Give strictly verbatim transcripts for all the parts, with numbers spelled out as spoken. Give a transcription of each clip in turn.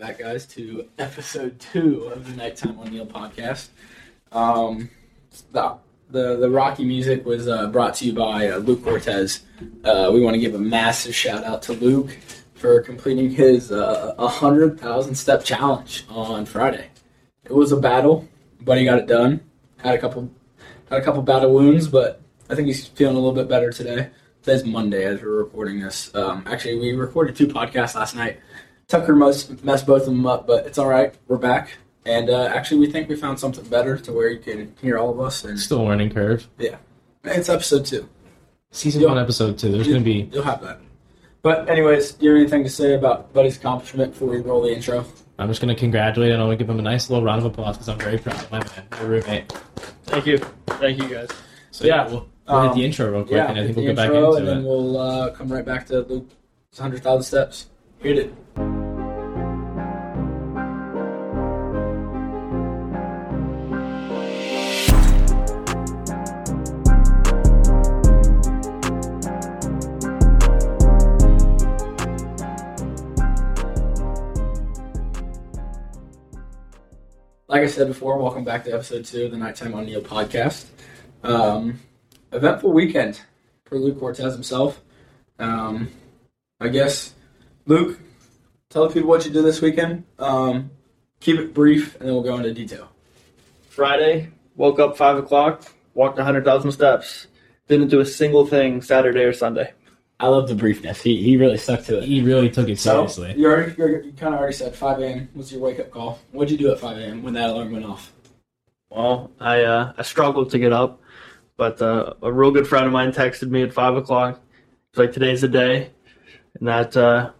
back, guys, to episode two of the Nighttime O'Neill podcast. Um, the, the the Rocky music was uh, brought to you by uh, Luke Cortez. Uh, we want to give a massive shout out to Luke for completing his uh, one hundred thousand step challenge on Friday. It was a battle, but he got it done. Had a couple had a couple battle wounds, but I think he's feeling a little bit better today. Today's Monday as we're recording this. Um, actually, we recorded two podcasts last night. Tucker must messed both of them up, but it's all right. We're back. And uh, actually, we think we found something better to where you can hear all of us. And still learning curve. Yeah. It's episode two. Season you'll, one, episode two. There's going to be... You'll have that. But anyways, do you have anything to say about Buddy's accomplishment before we roll the intro? I'm just going to congratulate him. I'm going to give him a nice little round of applause because I'm very proud of my man, my roommate. Thank you. Thank you, guys. So, yeah, we'll... We'll hit the intro real quick, um, yeah, and I think we'll go back into it. And then we'll uh, come right back to Luke's one hundred thousand steps. Hit it. Like I said before, welcome back to episode two of the Nighttime O'Neill podcast. Um... Eventful weekend for Luke Cortez himself. Um, I guess, Luke, tell the people what you did this weekend. Um, keep it brief, and then we'll go into detail. Friday, woke up five o'clock, walked one hundred thousand steps. Didn't do a single thing Saturday or Sunday. I love the briefness. He he really stuck to it. He really took it seriously. So, you already, you kind of already said five a.m. was your wake-up call. What did you do at five a.m. when that alarm went off? Well, I uh, I struggled to get up. But uh, a real good friend of mine texted me at five o'clock. It's like, today's the day. And that uh,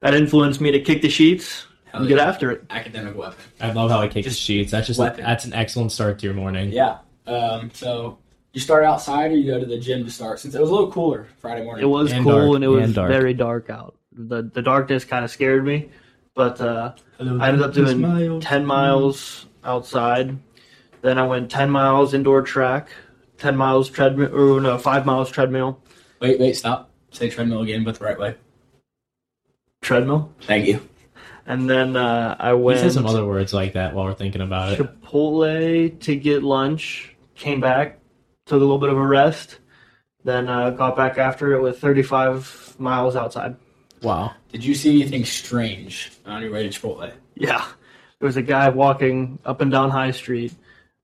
that influenced me to kick the sheets Hell and yeah. get after it. Academic weapon. I love how I kick just the sheets. That's just weapon. That's an excellent start to your morning. Yeah. Um, so you start outside or you go to the gym to start? Since it was a little cooler Friday morning. It was and cool dark. and it was and dark. very dark out. The the darkness kind of scared me. But uh, I ended up doing miles. ten miles outside. Then I went ten miles indoor track, ten miles treadmill, or no, five miles treadmill. Wait, wait, stop. Say treadmill again, but the right way. Treadmill? Thank you. And then uh, I went... You said some other words like that while we're thinking about Chipotle it. Chipotle to get lunch, came back, took a little bit of a rest, then uh, got back after it with thirty-five miles outside. Wow. Did you see anything strange on your way to Chipotle? Yeah. There was a guy walking up and down High Street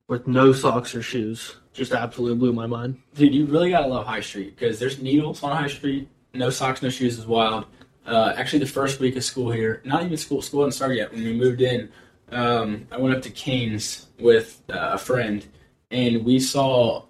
with no socks or shoes. Just absolutely blew my mind. Dude, you really got to love High Street because there's needles on High Street. No socks, no shoes is wild. Uh, actually, the first week of school here, not even school, school hadn't started yet. When we moved in, um, I went up to Kane's with uh, a friend, and we saw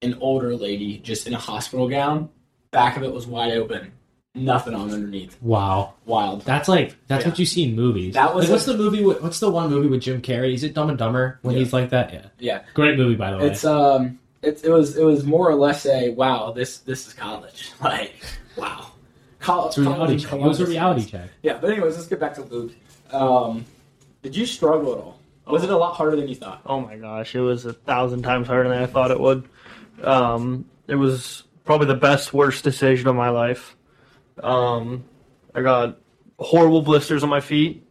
an older lady just in a hospital gown. Back of it was wide open. Nothing on underneath. Wow. Wild. That's like, that's yeah. what you see in movies. That was like, what's the movie, with, what's the one movie with Jim Carrey? Is it Dumb and Dumber when yeah. he's like that? Yeah. Yeah. Great movie, by the way. It's, um, it's, it was, it was more or less a, wow, this, this is college. Like, wow. College. It's a reality check. It was a reality check. Yeah. But anyways, let's get back to Luke. Um, did you struggle at all? Oh. Was it a lot harder than you thought? Oh my gosh. It was a thousand times harder than I thought it would. Um, it was probably the best, worst decision of my life. Um, I got horrible blisters on my feet.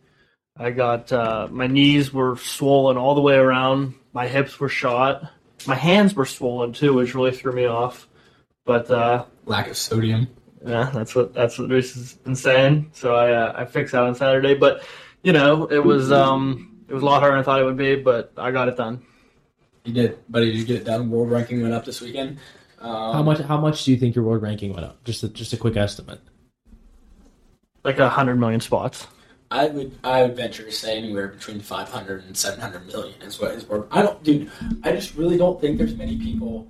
I got, uh, my knees were swollen all the way around. My hips were shot. My hands were swollen too, which really threw me off. But, uh... lack of sodium. Yeah, that's what, that's what Reese has been saying. So I, uh, I fixed that on Saturday. But, you know, it was, um, it was a lot harder than I thought it would be, but I got it done. You did. Buddy, did you get it done? World ranking went up this weekend. Um, how much, how much do you think your world ranking went up? Just a, just a quick estimate. Like a hundred million spots. I would I would venture to say anywhere between five hundred and seven hundred million is what is worth. I don't, dude. I just really don't think there's many people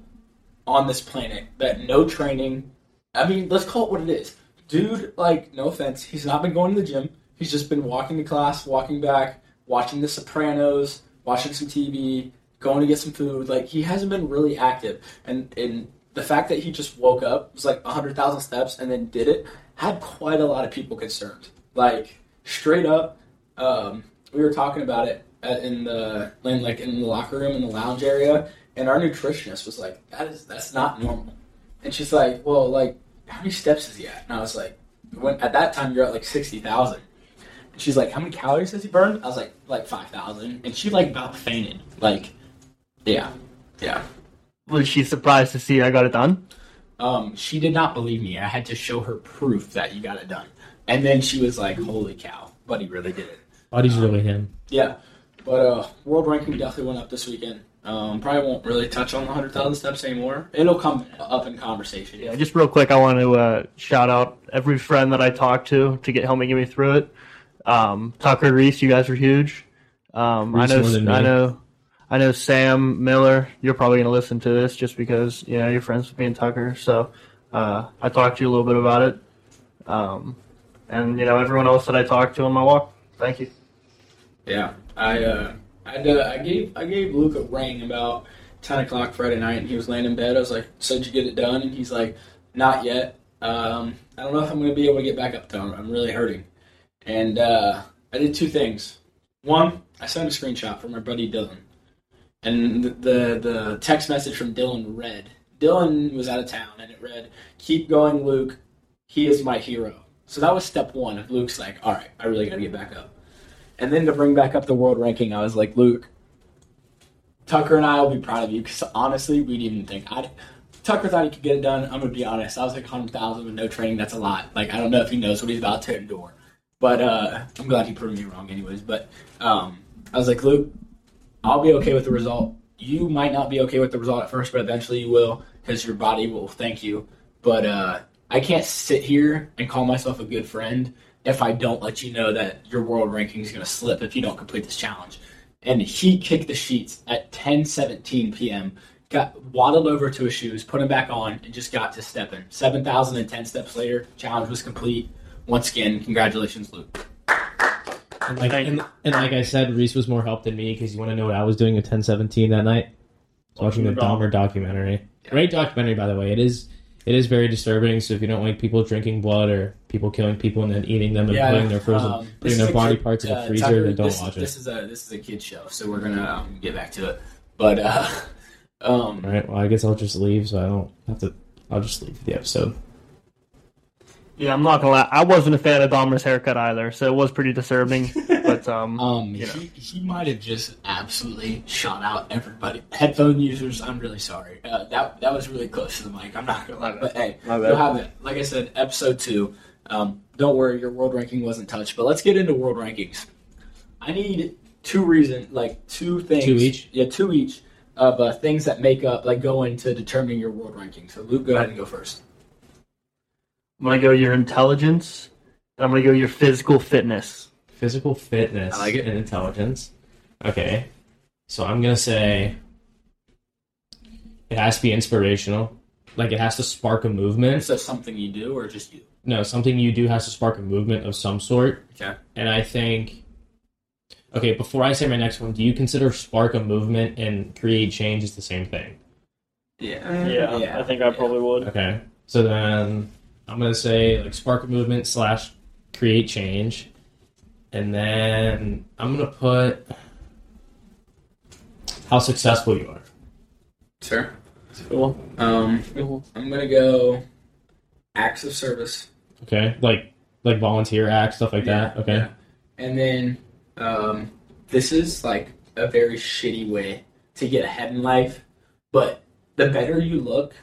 on this planet that no training. I mean, let's call it what it is, dude. Like, no offense, he's not been going to the gym. He's just been walking to class, walking back, watching The Sopranos, watching some T V, going to get some food. Like, he hasn't been really active, and and the fact that he just woke up was like a hundred thousand steps and then did it. Had quite a lot of people concerned. Like, straight up, um, we were talking about it at, in the in, like in the locker room, in the lounge area, and our nutritionist was like, "That is that's not normal." And she's like, "Well, like, how many steps is he at?" And I was like, when, "At that time, you're at like sixty thousand." she's like, how many calories has he burned? I was like, like five thousand. And she, like, about fainted. Like, yeah. Yeah. Was she surprised to see I got it done? Um, she did not believe me. I had to show her proof that you got it done. And then she was like, holy cow. Buddy really did it. Buddy's um, really him. Yeah. But uh, world ranking definitely went up this weekend. Um, probably won't really touch on the one hundred thousand steps anymore. It'll come up in conversation. Yeah, just real quick, I want to uh, shout out every friend that I talked to to get help me get me through it. Um, Tucker, Reese, you guys were huge. Um, I know, I know, I know Sam Miller. You're probably going to listen to this just because you know you're friends with me and Tucker. So uh, I talked to you a little bit about it, um, and you know everyone else that I talked to on my walk. Thank you. Yeah, I. Uh... I, did, I gave I gave Luke a ring about ten o'clock Friday night, and he was laying in bed. I was like, so did you get it done? And he's like, not yet. Um, I don't know if I'm going to be able to get back up to him. I'm really hurting. And uh, I did two things. One, I sent a screenshot from my buddy Dylan. And the, the, the text message from Dylan read, Dylan was out of town, and it read, keep going, Luke. He is my hero. So that was step one. If Luke's like, all right, I really got to get back up. And then to bring back up the world ranking, I was like, Luke, Tucker and I will be proud of you. Because honestly, we didn't even think. I'd, Tucker thought he could get it done. I'm going to be honest. I was like one hundred thousand with no training. That's a lot. Like, I don't know if he knows what he's about to endure. But uh, I'm glad he proved me wrong anyways. But um, I was like, Luke, I'll be okay with the result. You might not be okay with the result at first, but eventually you will because your body will thank you. But uh, I can't sit here and call myself a good friend if I don't let you know that your world ranking is going to slip if you don't complete this challenge. And he kicked the sheets at ten seventeen p.m., got waddled over to his shoes, put them back on, and just got to stepping. seven thousand ten steps later, challenge was complete. Once again, congratulations, Luke. And like, and, and like I said, Reese was more help than me because you want to know what I was doing at ten seventeen that night? I was watching the Dahmer documentary. Yeah. Great documentary, by the way. It is... It is very disturbing, so if you don't like people drinking blood or people killing people and then eating them and yeah, putting their frozen, um, putting their body kid, parts in uh, the freezer, Tucker, then don't this, watch it. This is a this is a kid show, so we're gonna um, get back to it. But uh, um, all right, well, I guess I'll just leave, so I don't have to. I'll just leave the episode. Yeah, I'm not gonna lie. I wasn't a fan of Dahmer's haircut either, so it was pretty disturbing. But um, um you know. he he might have just absolutely shot out everybody. Headphone users, I'm really sorry. Uh, that that was really close to the mic. I'm not gonna lie, but hey, you'll have it. Like I said, episode two. Um, don't worry, your world ranking wasn't touched. But let's get into world rankings. I need two reason, like two things. Two each. Yeah, two each of uh, things that make up, like, go into determining your world ranking. So Luke, go ahead and go first. I'm going to go your intelligence. I'm going to go your physical fitness. Physical fitness. I like it. And intelligence. Okay. So I'm going to say it has to be inspirational. Like, it has to spark a movement. Is that something you do or just you? No, something you do has to spark a movement of some sort. Okay. And I think... Okay, before I say my next one, do you consider spark a movement and create change is the same thing? Yeah. Yeah, yeah. I think I probably yeah. would. Okay. So then... I'm going to say, like, spark a movement slash create change. And then I'm going to put how successful you are. Sure. Cool. Um, cool. I'm going to go acts of service. Okay. Like like volunteer acts, stuff like yeah, that. Okay. Yeah. And then um, this is, like, a very shitty way to get ahead in life. But the better you look...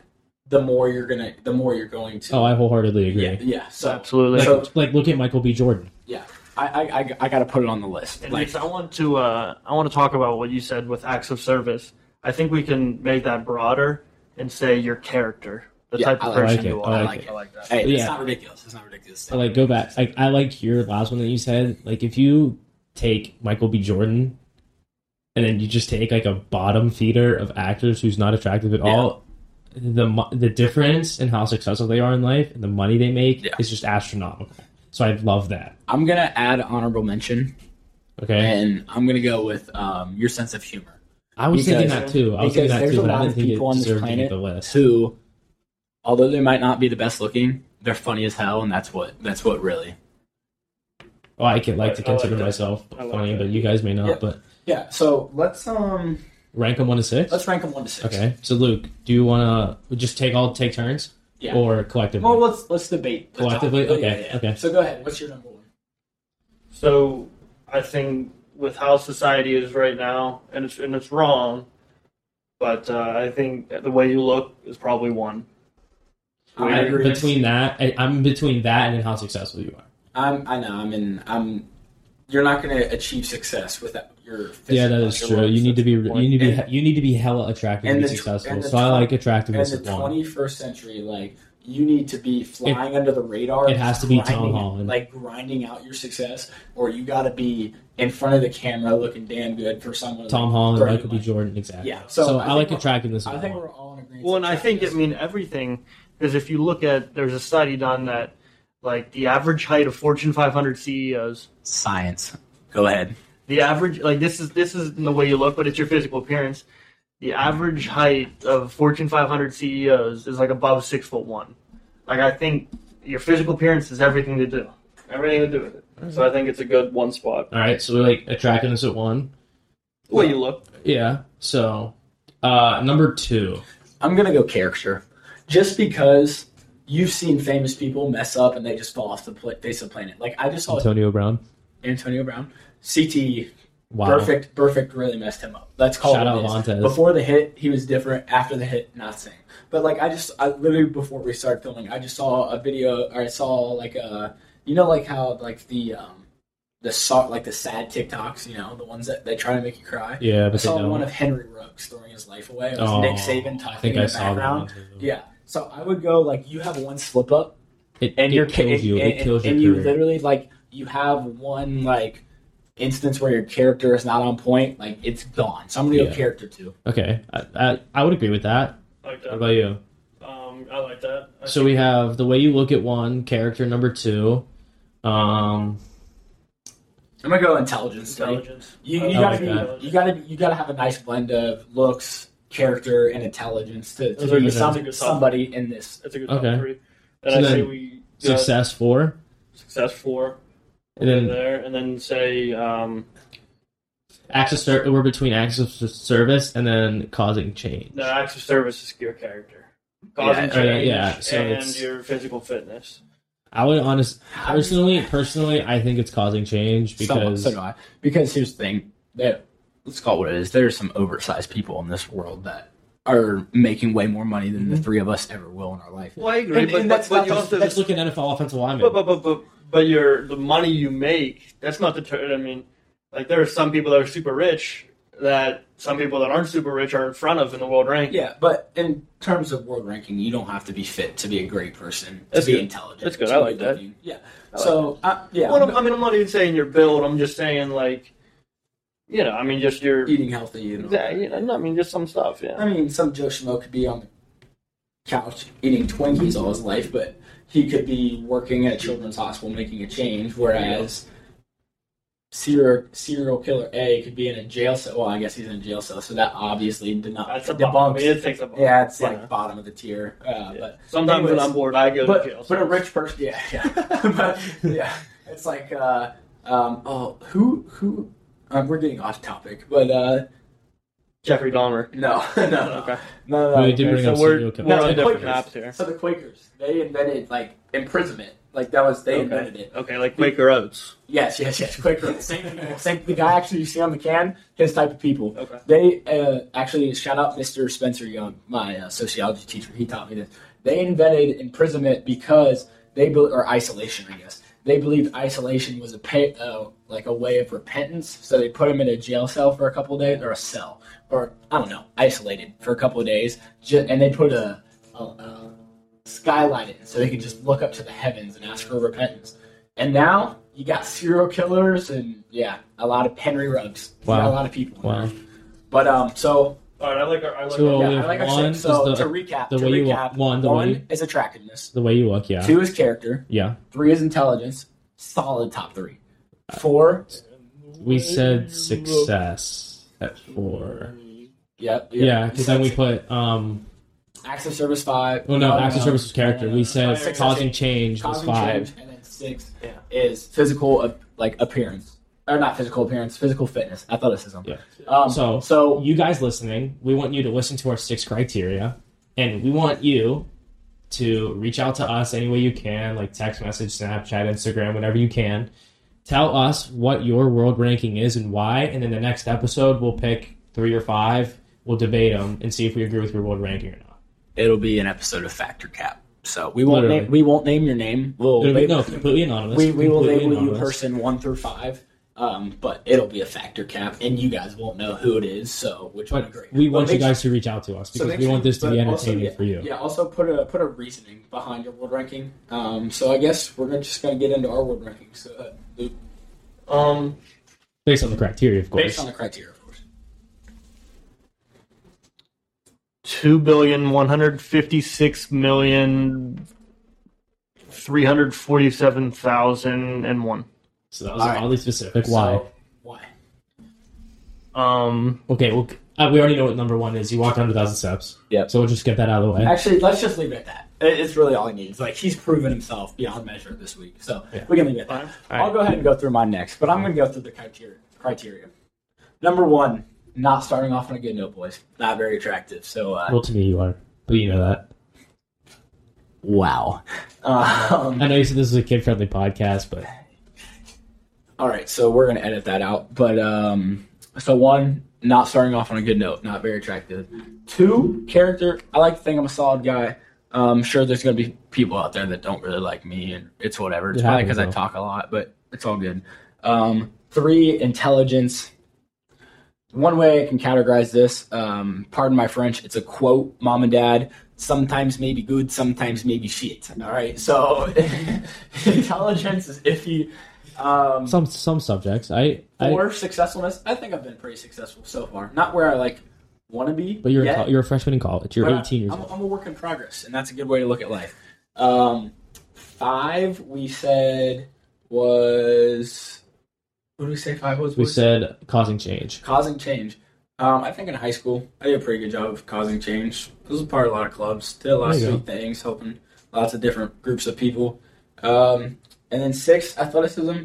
the more you're gonna, the more you're going to. Oh, I wholeheartedly agree. Yeah, yeah, so absolutely. Like, so, like, look at Michael B. Jordan. Yeah, I, I, I, I got to put it on the list. Like, least I want to, uh, I want to talk about what you said with acts of service. I think we can make that broader and say your character, the yeah, type of like person it. you are. I like, I like it. it. I like that. Hey, yeah. It's not ridiculous. It's not ridiculous. I like go back. Like, I like your last one that you said. Like, if you take Michael B. Jordan, and then you just take like a bottom feeder of actors who's not attractive at yeah. all. The the difference in how successful they are in life and the money they make yeah. is just astronomical. So I love that. I'm going to add honorable mention. Okay. And I'm going to go with um, your sense of humor. I was because, thinking that too. I was thinking that there's too, a lot of people on this planet who, although they might not be the best looking, they're funny as hell, and that's what that's what really. Well, I could like to consider like myself like funny, that. but you guys may not. Yeah. But yeah, so let's... um. Rank them one to six? Let's rank them one to six. Okay. So, Luke, do you want to just take all take turns? Yeah. Or collectively? Well, let's let's debate. Collectively? Okay. Yeah, yeah. Okay. So, go ahead. What's your number one? So I think with how society is right now, and it's and it's wrong, but uh, I think the way you look is probably one. I, between that, I, I'm between that and how successful you are. I'm, I know. I mean, I'm. You're not going to achieve success without your physical. Yeah, that is true. You need to be. You need to. Be, and, you need to be hella attractive and, and be the, successful. And so tw- I like attractiveness. In the twenty-first century, like you need to be flying it, under the radar. It has to be Tom Holland, like grinding out your success, or you got to be in front of the camera looking damn good for someone. Tom like Holland, Michael B. Jordan, exactly. Yeah. So, so I, I like attractiveness. I think we're all in agreement. Well, and I think I mean everything. Because if you look at, there's a study done that, like, the average height of Fortune five hundred C E Os. Science. Go ahead. The average, like, this is this is the way you look, but it's your physical appearance. The average height of Fortune five hundred C E Os is, like, above six foot one. Like, I think your physical appearance is everything to do. Everything to do with it. Right. So I think it's a good one spot. All right, so we like attractiveness at one. The way you look. Yeah. So, uh, number two. I'm going to go character. Just because you've seen famous people mess up and they just fall off the pl- face of the planet. Like, I just saw Antonio Brown. Antonio Brown. C T E. Wow. Perfect, perfect really messed him up. Let's call Shout it out Montez. Before the hit, he was different. After the hit, not same. But, like, I just, I literally, before we started filming, I just saw a video, or I saw, like, a, you know, like, how, like, the, um, the soft, like, the sad TikToks, you know, the ones that they try to make you cry. Yeah, but I saw one of Henry Ruggs throwing his life away. It was oh, Nick Saban talking in the I background. Yeah. So I would go, like, you have one slip-up, and it you're, kills you. And, it kills and, your and you literally, like, you have one, like, instance where your character is not on point. Like, it's gone. So I'm going to go character, too. Okay. I, I I would agree with that. I like that. What about you? Um, I like that. I so we have the way you look at one, character number two. Um, I'm going to go intelligence. Intelligence. Right? You, you got to be, you gotta, you gotta have a nice blend of looks, character, and intelligence to, to be some, somebody in this. That's a good top okay. three. And so I say we success four, success four, and then there, and then say um, acts of service. We're between acts of service and then causing change. No, acts of service is your character, causing yeah, change, yeah. So and your physical fitness. I would honestly, personally, personally, I think it's causing change because so, so do I. Because here's the thing that. Let's call it what it is. There's some oversized people in this world that are making way more money than the three of us ever will in our life. Well, I agree, and, but, and that's, but, but you also that's looking at N F L offensive linemen. But but but but your the money you make, that's not determined. I mean, like there are some people that are super rich that some people that aren't super rich are in front of in the world ranking. Yeah, but in terms of world ranking, you don't have to be fit to be a great person, that's to good. Be intelligent. That's good. I like that. Living. Yeah. I like so that. I, yeah. Well, I mean, I'm not even saying your build. I'm just saying like. You know, I mean, just your... Eating healthy, you know. Exactly. You know, I mean, just some stuff, yeah. I mean, some Joe Schmo could be on the couch eating Twinkies all his life, but he could be working at a children's hospital making a change, whereas serial, serial killer A could be in a jail cell. Well, I guess he's in a jail cell, so that obviously did not... That's a bomb. It takes a bomb. Yeah, it's yeah. like bottom of the tier. Uh, yeah. but Sometimes anyways, when I'm bored, I go but, to jail cell. But a rich person... Yeah, yeah. but, yeah. It's like, uh, um, oh, who... who Um, we're getting off topic, but uh, Jeffrey Dahmer. No, no, no, okay. no, no. no. We did bring up serial killers. So the Quakers, they invented like imprisonment. Like that was they okay. invented it. Okay, like Quaker Oats. Yes, yes, yes. Quaker Oats. Same people. Same. The guy actually you see on the can, his type of people. Okay. They uh, actually shout out Mister Spencer Young, my uh, sociology teacher. He taught me this. They invented imprisonment because they built or isolation, I guess. They believed isolation was a pay, uh, like a way of repentance, so they put him in a jail cell for a couple of days, or a cell, or I don't know, isolated for a couple of days, just, and they put a, a, a skylight in so they could just look up to the heavens and ask for repentance. And now you got serial killers and yeah, a lot of Henry Ruggs, wow. a lot of people. Wow. But um, so all right, I like our, I like so our, yeah, I like our six. So the, to recap, the to way recap, you one, the one way, is attractiveness, the way you look, yeah. Two is character, yeah. Three is intelligence. Solid top three. Four. We said success at four. Yep. yep. Yeah, because then we put um. acts of service five. Well, no, no acts of no. service was character. We said six, causing change causing was five, change, and then six yeah. is physical like appearance. Or not physical appearance, physical fitness, athleticism. Yeah. Um, so, so you guys listening, we want you to listen to our six criteria, and we want you to reach out to us any way you can, like text message, Snapchat, Instagram, whenever you can, Tell us what your world ranking is and why, and then the next episode we'll pick three or five. We'll debate them and see if we agree with your world ranking or not. It'll be an episode of Factor Cap. So we won't name, we won't name your name. We'll be, no, completely anonymous. We, we completely will label anonymous. You person one through five, um, but it'll be a Factor Cap, and you guys won't know who it is. So which would be great. We want you guys sure, to reach out to us because so we sure, want this to be entertaining also, for you. Yeah. Also put a put a reasoning behind your world ranking. Um, so I guess we're just going to get into our world ranking. So, uh, um, based on the criteria, of course. Based on the criteria. Two billion one hundred fifty-six million three hundred forty-seven thousand and one. So that was right. Oddly specific. Why? So, why? Um. Okay. Well, uh, we already know what number one is. You walked one hundred thousand steps. Yeah. So we'll just get that out of the way. Actually, let's just leave it at that. It's really all he needs. Like he's proven himself beyond measure this week. So yeah. We can leave it at that. Right. I'll go ahead and go through mine next, but I'm going to go through the criteria. Criteria. Number one. Not starting off on a good note, boys. Not very attractive. So, uh, well, to me, you are. But you know that. Wow. Um, I know you said this is a kid-friendly podcast, but... All right, so we're going to edit that out. But, um, so one, not starting off on a good note. Not very attractive. Two, character. I like to think I'm a solid guy. I'm sure there's going to be people out there that don't really like me, and it's whatever. It's probably because I talk a lot, but it's all good. Um, three, intelligence. One way I can categorize this, um, pardon my French, it's a quote, mom and dad, sometimes maybe good, sometimes maybe shit. All right, so intelligence is iffy. Um, some some subjects. I Or successfulness. I think I've been pretty successful so far. Not where I like want to be. But you're a, you're a freshman in college. You're eighteen years I'm, old. I'm a work in progress, and that's a good way to look at life. Um, five, we said, was... What did we say five was? We said causing change. Causing change. Um, I think in high school, I did a pretty good job of causing change. I was a part of a lot of clubs. Did a lot of sweet things, helping lots of different groups of people. Um, and then six, athleticism.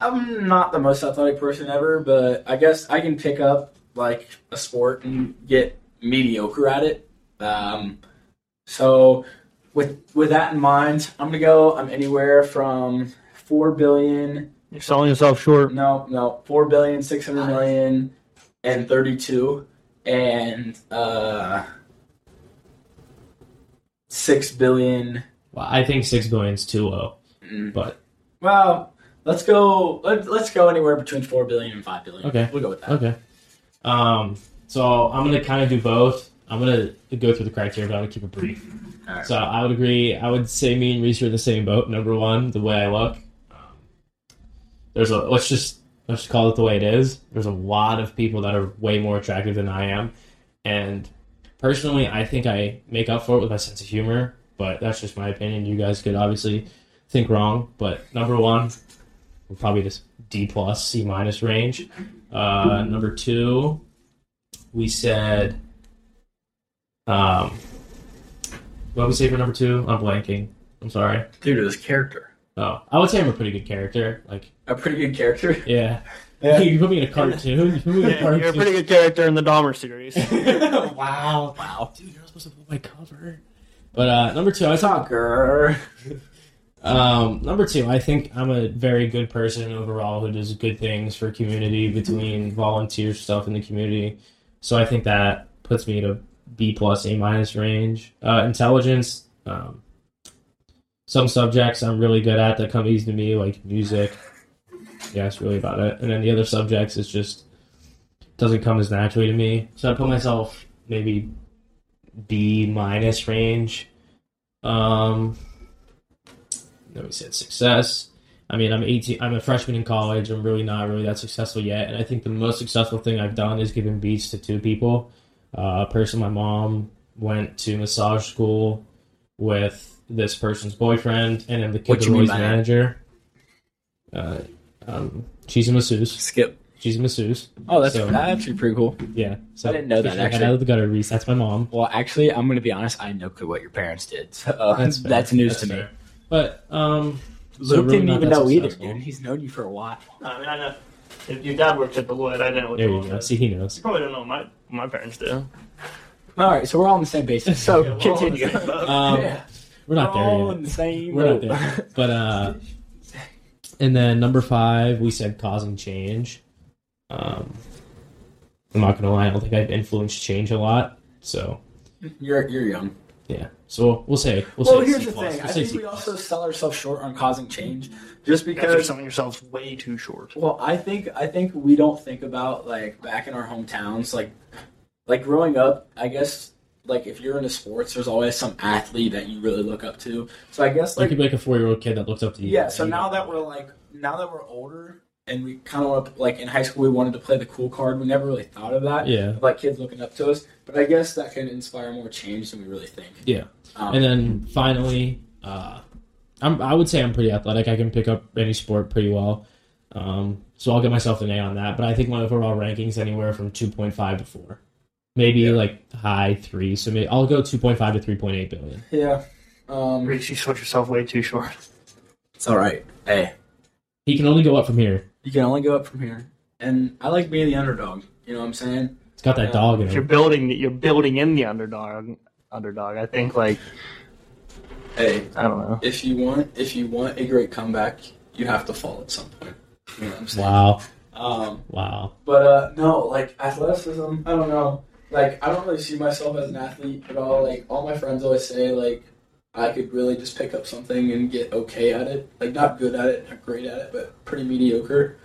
I'm not the most athletic person ever, but I guess I can pick up like a sport and get mediocre at it. Um, so with with that in mind, I'm gonna go. I'm anywhere from four billion. You're selling yourself short. No, no. Four billion, six hundred million, and thirty-two, and uh, six billion. Well, I think six billion is too low. Mm. But well, let's go. Let, let's go anywhere between four billion and five billion. Okay, we'll go with that. Okay. Um. So I'm gonna kind of do both. I'm gonna go through the criteria, but I'm gonna keep it brief. All right. So I would agree. I would say me and Reese are in the same boat. Number one, the way I look. There's a let's just let's just call it the way it is. There's a lot of people that are way more attractive than I am, and personally, I think I make up for it with my sense of humor. But that's just my opinion. You guys could obviously think wrong. But number one, we're probably just D plus C minus range. Uh, number two, we said, um, what did we say for number two? I'm blanking. I'm sorry. Due to this character. Oh, I would say I'm a pretty good character. Like a pretty good character. Yeah, yeah. You put me in a cartoon. You put me in a yeah, cartoon. You're a pretty good character in the Dahmer series. Wow, wow, dude, you're not supposed to pull my cover. But uh, number two, I Tucker. Um, number two, I think I'm a very good person overall who does good things for community between volunteer stuff in the community. So I think that puts me in a B plus A minus range. Uh, intelligence. Um, Some subjects I'm really good at that come easy to me, like music. Yeah, that's really about it. And then the other subjects, it's just doesn't come as naturally to me. So I put myself maybe B minus range. Um, then we said success. I mean, I'm eighteen. I'm a freshman in college. I'm really not really that successful yet. And I think the most successful thing I've done is given beats to two people. Uh, a person, my mom went to massage school with. This person's boyfriend, and then the kid Roy's manager. Uh, um, she's a masseuse. Skip. She's a masseuse. Oh, that's, so, that's actually pretty cool. Yeah. So I didn't know that, actually. I got out of the gutter, Reese. That's my mom. Well, actually, I'm going to be honest. I had no clue what your parents did. So, uh, that's, that's news that's to fair. me. But um, so Luke really didn't even know successful. either, dude. He's known you for a while. I mean, I know. If your dad worked at Deloitte, I know what you know. See, he knows. You probably don't know what my, my parents did. All right, so we're all on the same basis. So yeah, continue. Um, yeah. We're not there yet. We're not there. But uh, And then number five, we said causing change. Um, I'm not going to lie, I don't think I've influenced change a lot. So You're you're young. Yeah. So we'll say. We'll, well say here's the plus. thing. We'll I think we plus. also sell ourselves short on causing change, just because you're selling yourselves way too short. Well, I think I think we don't think about, like, back in our hometowns, like like growing up. I guess, like, if you're into sports, there's always some athlete that you really look up to. So I guess, like, like you'd be like a four year old kid that looks up to you. Yeah. So now that we're like now that we're older. And we kind of, like, in high school, we wanted to play the cool card. We never really thought of that. Yeah. Like, kids looking up to us. But I guess that can inspire more change than we really think. Yeah. Um, and then, finally, uh, I'm, I would say I'm pretty athletic. I can pick up any sport pretty well. Um, so I'll give myself an A on that. But I think my overall ranking's anywhere from two point five to four. Maybe, yeah. like, high three. So maybe I'll go two point five to three point eight billion. Yeah. Um, Reese, you sold yourself way too short. It's all right. Hey. He can only go up from here. You can only go up from here. And I like being the underdog. You know what I'm saying? It's got that uh, dog in it. You're building, you're building in the underdog. Underdog. I think, like, hey, I don't know. If you want, if you want a great comeback, you have to fall at some point. You know what I'm saying? Wow. Um, wow. But uh, no, like, athleticism. I don't know. Like, I don't really see myself as an athlete at all. Like, all my friends always say, like, I could really just pick up something and get okay at it. Like, not good at it, not great at it, but pretty mediocre.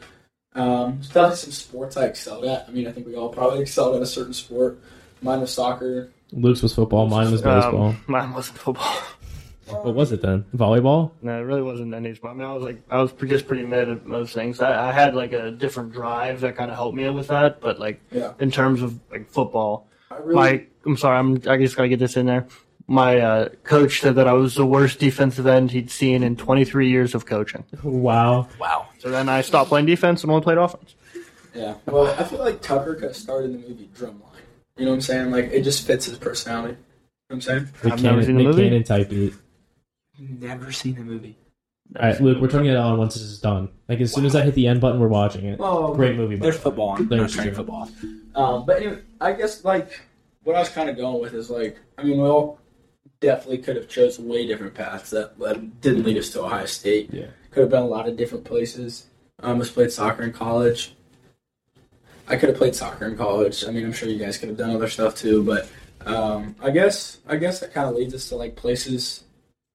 Um, so definitely some sports I excelled at. I mean, I think we all probably excelled at a certain sport. Mine was soccer. Luke's was football. Mine was baseball. Um, mine wasn't football. What was it then? Volleyball? No, it really wasn't any sport. I mean, I was, like, I was just pretty mad at most things. I, I had, like, a different drive that kind of helped me with that. But, like, yeah. in terms of, like, football, I really... my, I'm sorry, I'm, I just got to get this in there. My uh, coach said that I was the worst defensive end he'd seen in twenty-three years of coaching. Wow. Wow. So then I stopped playing defense and only played offense. Yeah. Well, I feel like Tucker could have starred in the movie Drumline. You know what I'm saying? Like, it just fits his personality. You know what I'm saying? I've never seen the movie. Canon type beat. Never seen the movie. All right, Luke, we're turning it on once this is done. Like, as wow. soon as I hit the end button, we're watching it. Well, Great movie. There's football on. There's football. Um, but anyway, I guess, like, what I was kind of going with is, like, I mean, we all... definitely could have chose way different paths that led, didn't lead us to Ohio State. Yeah. Could have been a lot of different places. I almost played soccer in college. I could have played soccer in college. I mean, I'm sure you guys could have done other stuff too, but um, I guess I guess that kind of leads us to, like, places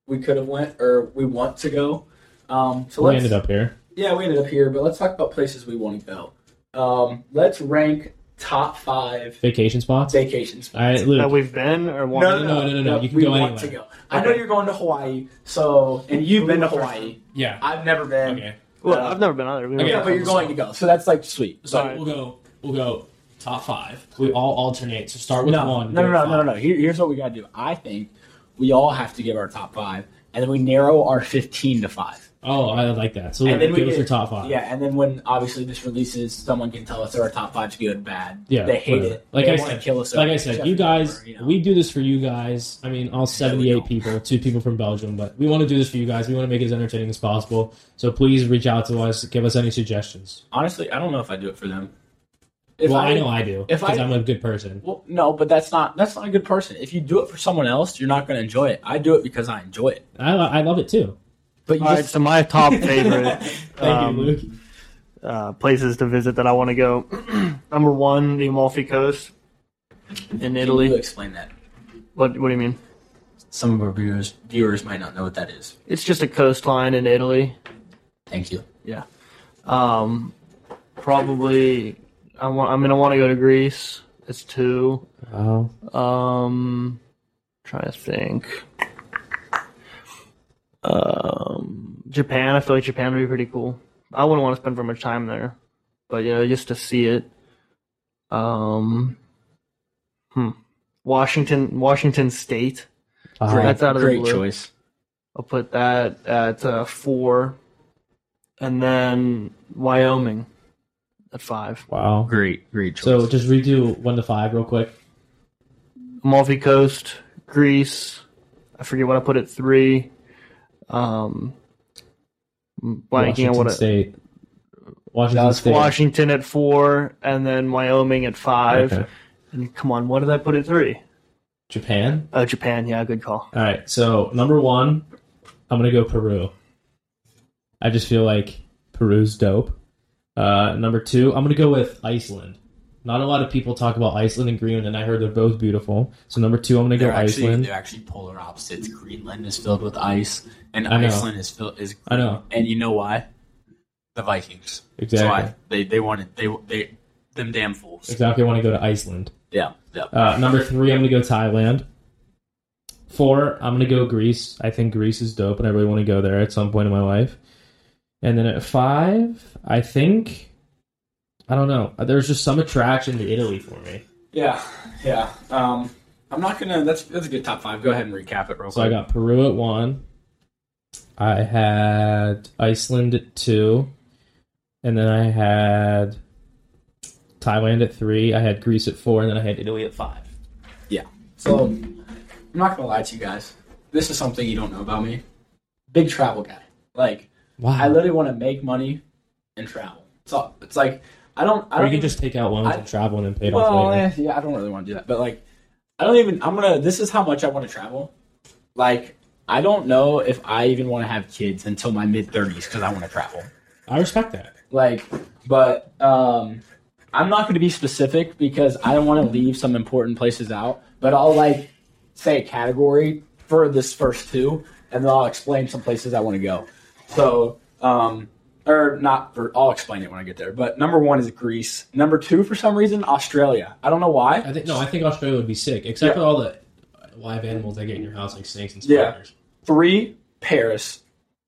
we could have went or we want to go. Um, so we ended up here. Yeah, we ended up here, but let's talk about places we want to go. Um, let's rank top five vacation spots. Vacation spots. All right, Luke. That we've been or want no, to no, no, no, no, no, no. You can we go want anywhere. To go. I know you're going to Hawaii, so and you've been to Hawaii. Yeah, I've never been. Okay. Well, uh, I've never been either. We okay, yeah, but you're going to go, so that's, like, sweet. So right. we'll go. We'll go top five. We all alternate. So start with no, one. No, no, no, no, no, no. Here, here's what we gotta do. I think we all have to give our top five, and then we narrow our fifteen to five. Oh, I like that. So give us your top five. Yeah, and then when, obviously, this releases, someone can tell us that our top five's good, bad. Yeah, they hate whatever. it. Like they I want said, to kill us. Like I said, Jeffrey you guys, Dahmer, you know? We do this for you guys. I mean, all seventy-eight no, people, two people from Belgium, but we want to do this for you guys. We want to make it as entertaining as possible. So please reach out to us. Give us any suggestions. Honestly, I don't know if I do it for them. If well, I, I know I do because I'm a good person. Well, no, but that's not that's not a good person. If you do it for someone else, you're not going to enjoy it. I do it because I enjoy it. I I love it too. But all right, just... so my top favorite Thank um, you, Luke. Uh, places to visit that I want to go. Number one, the Amalfi Coast in Italy. Can you explain that? What What do you mean? Some of our viewers viewers might not know what that is. It's just a coastline in Italy. Thank you. Yeah. Um, probably. I want. I mean, I want to go to Greece. It's two. Oh. Um, trying to think. Um, Japan. I feel like Japan would be pretty cool. I wouldn't want to spend very much time there, but you know, just to see it. Um, hmm. Washington, Washington State. Uh, That's out of the blue. Great choice. I'll put that at uh, four, and then Wyoming at five. Wow, great, great choice. So just redo one to five real quick. Amalfi Coast, Greece. I forget what I put at three. Um, blanking on what it. State. Washington State. Washington at four, and then Wyoming at five. Okay. And come on, what did I put at three? Japan. Oh, Japan. Yeah, good call. All right, so number one, I'm gonna go Peru. I just feel like Peru's dope. Uh, number two, I'm going to go with Iceland. Not a lot of people talk about Iceland and Greenland, and I heard they're both beautiful. So number two, I'm going to go actually, Iceland. They're actually polar opposites. Greenland is filled with ice, and Iceland is filled is. I know, and you know why? The Vikings. Exactly. So I, they they wanted they they them damn fools. Exactly. I want to go to Iceland. Yeah. Yeah. Uh, number three, I'm going to go Thailand. Four, I'm going to go Greece. I think Greece is dope, and I really want to go there at some point in my life. And then at five, I think. I don't know. There's just some attraction to Italy for me. Yeah, yeah. Um, I'm not gonna. That's that's a good top five. Go ahead and recap it real quick. So I got Peru at one. I had Iceland at two, and then I had Thailand at three. I had Greece at four, and then I had Italy at five. Yeah. So I'm not gonna lie to you guys. This is something you don't know about me. Big travel guy. Like, wow. I literally want to make money and travel. So it's like. I don't. I or you don't can even, just take out loans I, and travel and then pay it well, off later. Eh, yeah, I don't really want to do that. But like, I don't even. I'm gonna. This is how much I want to travel. Like, I don't know if I even want to have kids until my mid thirties because I want to travel. I respect that. Like, but um, I'm not going to be specific because I don't want to leave some important places out. But I'll like say a category for this first two, and then I'll explain some places I want to go. So. Um, Or not, for, I'll explain it when I get there. But number one is Greece. Number two, for some reason, Australia. I don't know why. I think No, I think Australia would be sick, except yeah. for all the live animals they get in your house, like snakes and spiders. Yeah. Three, Paris.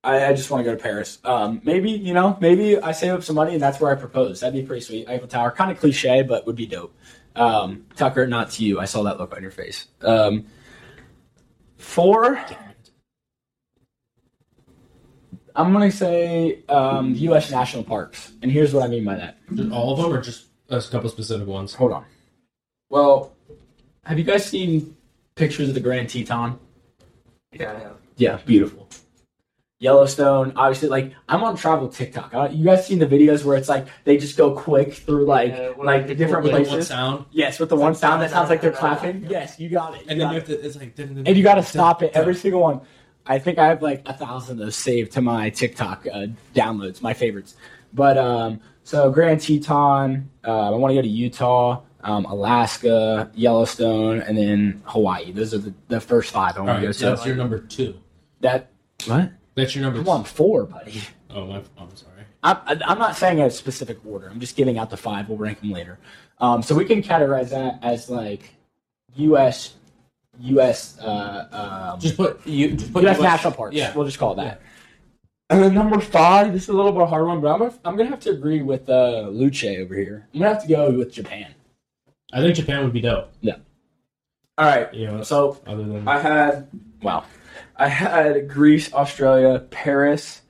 I, I just want to go to Paris. Um, maybe, you know, maybe I save up some money and that's where I propose. That'd be pretty sweet. Eiffel Tower, kind of cliche, but would be dope. Um, Tucker, not to you. I saw that look on your face. Um, four... I'm going to say um, U S national parks. And here's what I mean by that. All of them or just a couple specific ones? Hold on. Well, have you guys seen pictures of the Grand Teton? Yeah, I have. Yeah, beautiful. Yellowstone, obviously. Like, I'm on travel TikTok. I, you guys seen the videos where it's like they just go quick through like yeah, what, like the different what, places? With one sound? Yes, with the it's one like sound that sounds like they're clapping. Yes, you got it. You and got then you have to, it's like. And you got to stop it, every single one. I think I have like a thousand of those saved to my TikTok uh, downloads, my favorites. But um, so Grand Teton, uh, I want to go to Utah, um, Alaska, Yellowstone, and then Hawaii. Those are the, the first five I want right, to go to. So that's your number two. That what? That's your number. Come on, four, buddy. Oh, my, I'm sorry. I'm, I'm not saying a specific order. I'm just giving out the five. We'll rank them later. Um, so we can categorize that as like U S. U S. Uh, um, just put you. Just put U S national parks. Yeah, we'll just call it that. Yeah. And then number five. This is a little bit of a hard one, but I'm gonna, I'm gonna have to agree with uh, Luce over here. I'm gonna have to go with Japan. I think Japan would be dope. Yeah. All right. Yeah. So other than... I had wow, I had Greece, Australia, Paris,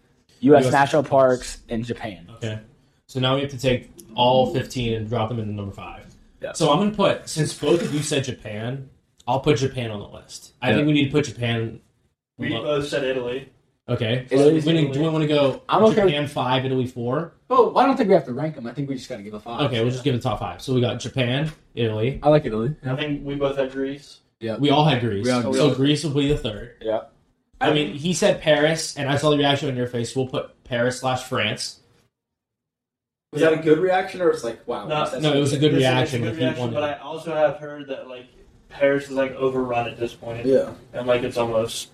U S U S national parks, and Japan. Okay. So now we have to take all fifteen and drop them into number five. Yeah. So I'm gonna put, since both of you said Japan. I'll put Japan on the list. I yeah. think we need to put Japan... We both said Italy. Okay. So we need, do we want to go I'm Japan okay. five, Italy four? Well, I don't think we have to rank them. I think we just got to give a five. Okay, so we'll yeah. just give it top five. So we got Japan, Italy. I like Italy. Yeah. I think we both had Greece. Yeah, We all had Greece. All had so Greece. Greece will be the third. Yeah. I mean, he said Paris, and I saw the reaction on your face. We'll put Paris slash France. Was yeah. that a good reaction, or it's like, wow. No, no it was a good reaction. A good reaction but I also have heard that, like, Paris is like overrun at this point. Yeah. And like it's almost.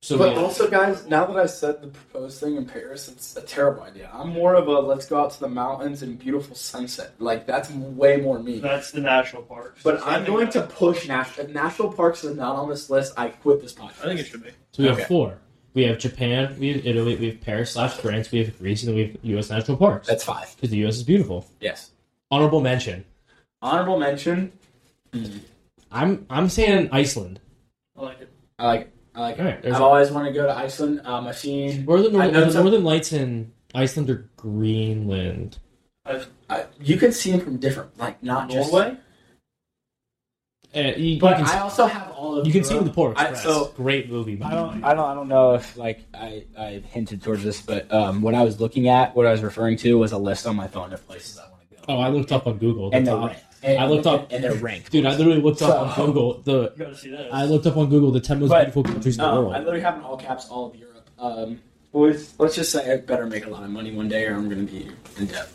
So but yeah. also, guys, now that I said the proposed thing in Paris, it's a terrible idea. I'm more of a let's go out to the mountains and beautiful sunset. Like, that's way more me. That's the national parks. But I'm going to push national. If national parks is not on this list, I quit this podcast. I think it should be. So we okay. have four. We have Japan, we have Italy, we have Paris slash France, we have Greece, and then we have U S national parks. That's five. Because the U S is beautiful. Yes. Honorable mention. Honorable mention. Mm. I'm I'm saying Iceland. I like it. I like it. I like it. Right, I've a... always wanted to go to Iceland. Um, I've seen... Where are the Northern, are the Northern Lights in Iceland or Greenland? I've, I, you can see them from different... Like, not Norway? Just... Uh, you, but you can, I also have all of... You can see them in the Polar Express. I, so, Great movie. By I don't, I, don't, I don't know if like I, I hinted towards this, but um, what I was looking at, what I was referring to, was a list on my phone of places I want to go. Oh, I looked up on Google. And the top. And, I looked up and they're ranked, dude. I literally looked so, up on Google the. You gotta see this. I looked up on Google the ten most but, beautiful countries in the um, world. I literally have in all caps all of Europe. Um, Boys, let's just say I better make a lot of money one day or I'm going to be in debt.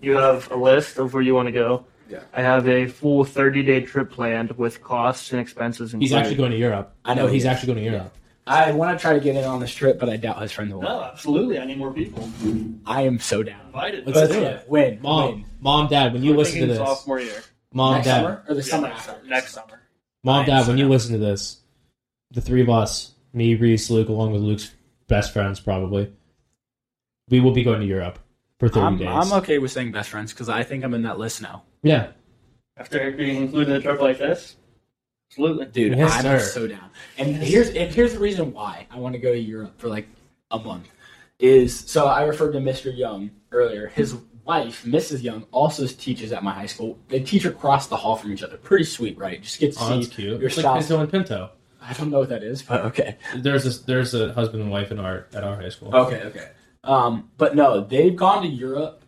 You have a list of where you want to go? Yeah. I have a full thirty-day trip planned with costs and expenses. And he's food. actually going to Europe. I know. No, he's actually going to Europe. Yeah. I want to try to get in on this trip, but I doubt his friends will. No, absolutely. I need more people. I am so down. Invited. Let's do it. When? Mom, when? Mom, Dad, when you We're listen to this. Sophomore year. Mom, Next Dad. Summer? Or the yeah, summer after? Next summer. Mom, Dad, so when down. you listen to this, the three of us, me, Reese, Luke, along with Luke's best friends, probably. We will be going to Europe for thirty I'm, days. I'm okay with saying best friends because I think I'm in that list now. Yeah. After being included in a trip like this, absolutely, dude. Yes, I'm sir. so down. And yes. here's and here's the reason why I want to go to Europe for like a month is so I referred to Mister Young earlier. His wife, Missus Young, also teaches at my high school. They teach across the hall from each other. Pretty sweet, right? Just get to oh, see that's cute. your stuff. It's like Pinto and Pinto. I don't know what that is, but okay. There's a, there's a husband and wife in our at our high school. Okay, okay. Um, but no, they've gone to Europe,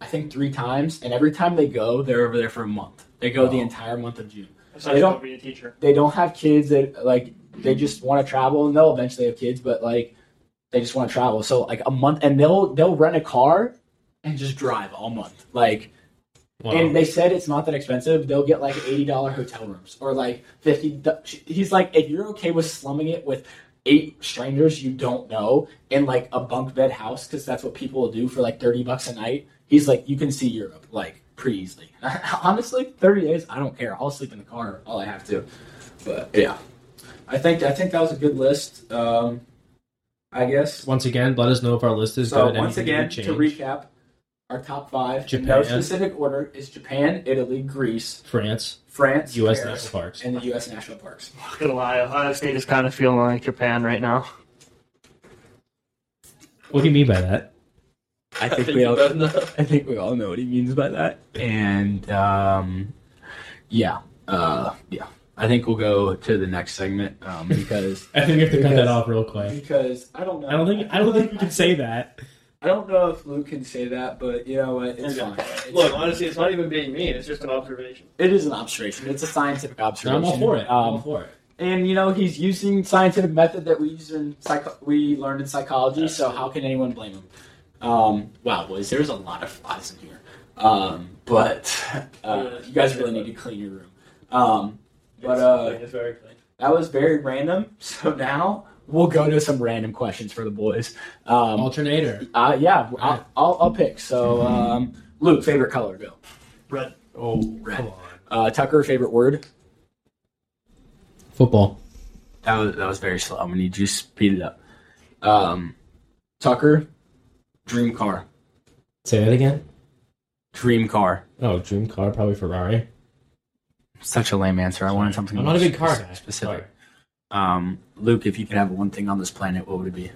I think three times, and every time they go, they're over there for a month. They go oh. the entire month of June. So they don't be a teacher. They don't have kids. That like they just want to travel, and they'll eventually have kids, but like they just want to travel. So like a month, and they'll they'll rent a car and just drive all month. Like. Wow. And they said it's not that expensive. They'll get like eighty dollars hotel rooms or like fifty dollars. He's like, if you're okay with slumming it with eight strangers you don't know in like a bunk bed house, because that's what people will do for like thirty bucks a night, he's like, you can see Europe like pretty easily. Honestly, thirty days, I don't care. I'll sleep in the car all I have to. But yeah, I think I think that was a good list. Um, I guess. Once again, let us know if our list is so good. Once again, to recap. Our top five, Japan, in no specific order, is Japan, Italy, Greece, France, France, U S Paris, national parks, and the U S national parks. I'm not gonna lie, Ohio State is kind of feeling like Japan right now. What do you mean by that? I think, I think we all, I think we all know what he means by that. And um, yeah, uh, yeah. I think we'll go to the next segment um, because I think we have to because, cut that off real quick because I don't know. I don't think I don't think we can say that. I don't know if Luke can say that, but you know what? It's fine. It's Look, fine. honestly, it's not even being mean. It's just an observation. It is an observation. It's a scientific observation. No, I'm all for it. Um, I'm all for it. And, you know, he's using scientific method that we use in psych- we learned in psychology, so how can anyone blame him? Um, wow, boys, there's a lot of flies in here. Um, but uh, you guys really need to clean your room. Um, but uh, it's very clean. That was very random, so now... We'll go to some random questions for the boys. Um, Alternator. Uh, yeah, I'll, I'll, I'll pick. So, um, Luke, favorite color, go. Red. Oh, red. Come on. Uh, Tucker, favorite word? Football. That was that was very slow. I'm going to need you to speed it up. Um, Tucker, dream car. Say that again? Dream car. Oh, dream car, probably Ferrari. Such a lame answer. I wanted something I'm not a big car guy. Specific. Sorry. Um, Luke, if you could have one thing on this planet, what would it be?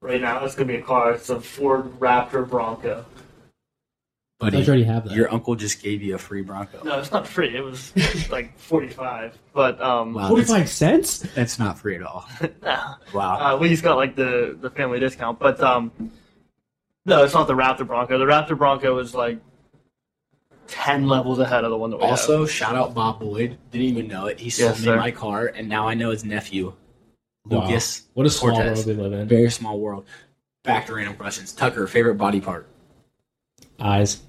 Right now, it's going to be a car. It's a Ford Raptor Bronco. Buddy, I already have that. Your uncle just gave you a free Bronco. No, it's not free. It was like forty-five, but um, wow, forty-five cents? That's not free at all. No. Wow. Uh, we just got like the, the family discount, but um, no, it's not the Raptor Bronco. The Raptor Bronco is like ten levels ahead of the one that we also have. Shout out Bob Boyd. Didn't even know it. He sold yes, me sir. my car, and now I know his nephew, wow. Lucas. What a small Cortez. world we live in. Very small world. Back to random questions. Tucker, favorite body part? Eyes.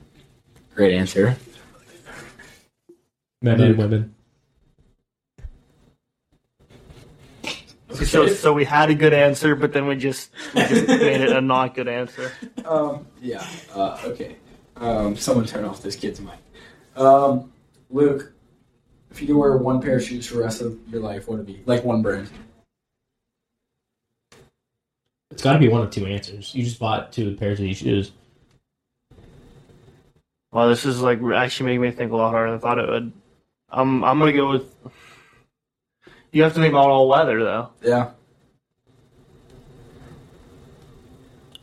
Great answer. Men and women. So, so we had a good answer, but then we just, we just made it a not good answer. Um. Yeah. Uh, okay. Um, someone turn off this kid's mic. Um, Luke, if you could wear one pair of shoes for the rest of your life, what would it be? Like one brand. It's got to be one of two answers. You just bought two pairs of these shoes. Wow, this is like actually making me think a lot harder than I thought it would. Um, I'm going to go with... You have to think about all leather, though. Yeah.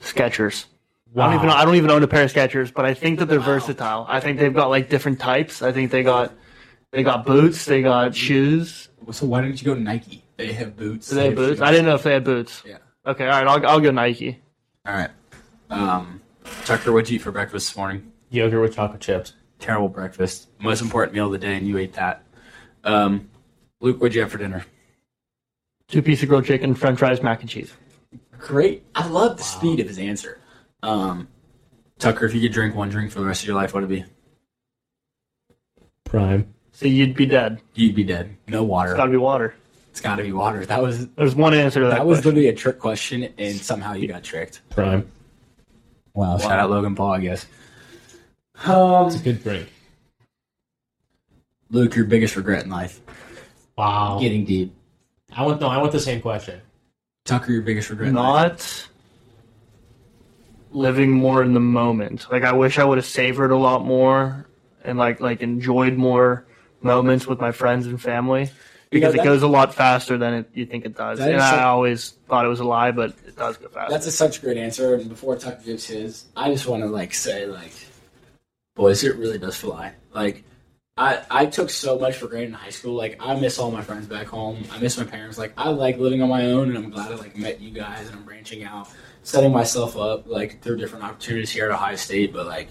Skechers. Wow. I don't even know, I don't even own a pair of Skechers, but I think that they're wow. versatile. I think they've got like different types. I think they got they got boots, they got shoes. So why didn't you go Nike? They have boots. Do they have boots? Shoes. I didn't know if they had boots. Yeah. Okay. All right. I'll I'll go Nike. All right. Um, Tucker, what'd you eat for breakfast this morning? Yogurt with chocolate chips. Terrible breakfast. Most important meal of the day, and you ate that. Um, Luke, what'd you have for dinner? Two piece of grilled chicken, French fries, mac and cheese. Great. I love the wow. speed of his answer. Um, Tucker, if you could drink one drink for the rest of your life, what would it be? Prime. So you'd be dead. You'd be dead. No water. It's got to be water. It's got to be water. That was. There's one answer to that. That question was literally a trick question, and somehow you got tricked. Prime. Wow. wow. Shout out Logan Paul, I guess. Um, it's a good break. Luke, your biggest regret in life? Wow. Getting deep. I want no. I want the same question. Tucker, your biggest regret? Not in life? Living more in the moment. Like I wish I would have savored a lot more, and like like enjoyed more moments with my friends and family, because you know, it goes a lot faster than it, you think it does. And I such, always thought it was a lie, but it does go faster. That's a such a great answer. And before Tucker gives his, I just want to like say, like, boys, it really does fly. Like, I, I took so much for granted in high school. Like, I miss all my friends back home. I miss my parents. Like, I like living on my own, and I'm glad I like met you guys, and I'm branching out, setting myself up like through different opportunities here at Ohio State. But like,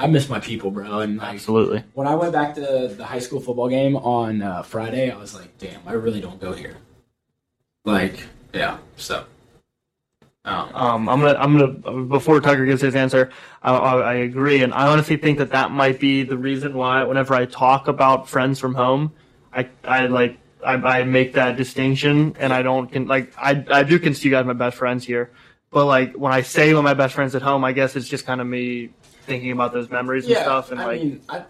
I miss my people, bro. And like, absolutely. When I went back to the high school football game on uh, Friday, I was like, damn, I really don't go here. Like, yeah. So, um, um I'm gonna, I'm gonna. Before Tucker gives his answer, I, I, I agree, and I honestly think that that might be the reason why whenever I talk about friends from home, I, I like, I, I make that distinction, and I don't can like, I, I do consider you guys my best friends here, but like when I say with my best friends at home, I guess it's just kind of me thinking about those memories and yeah, stuff, and I like, mean, I,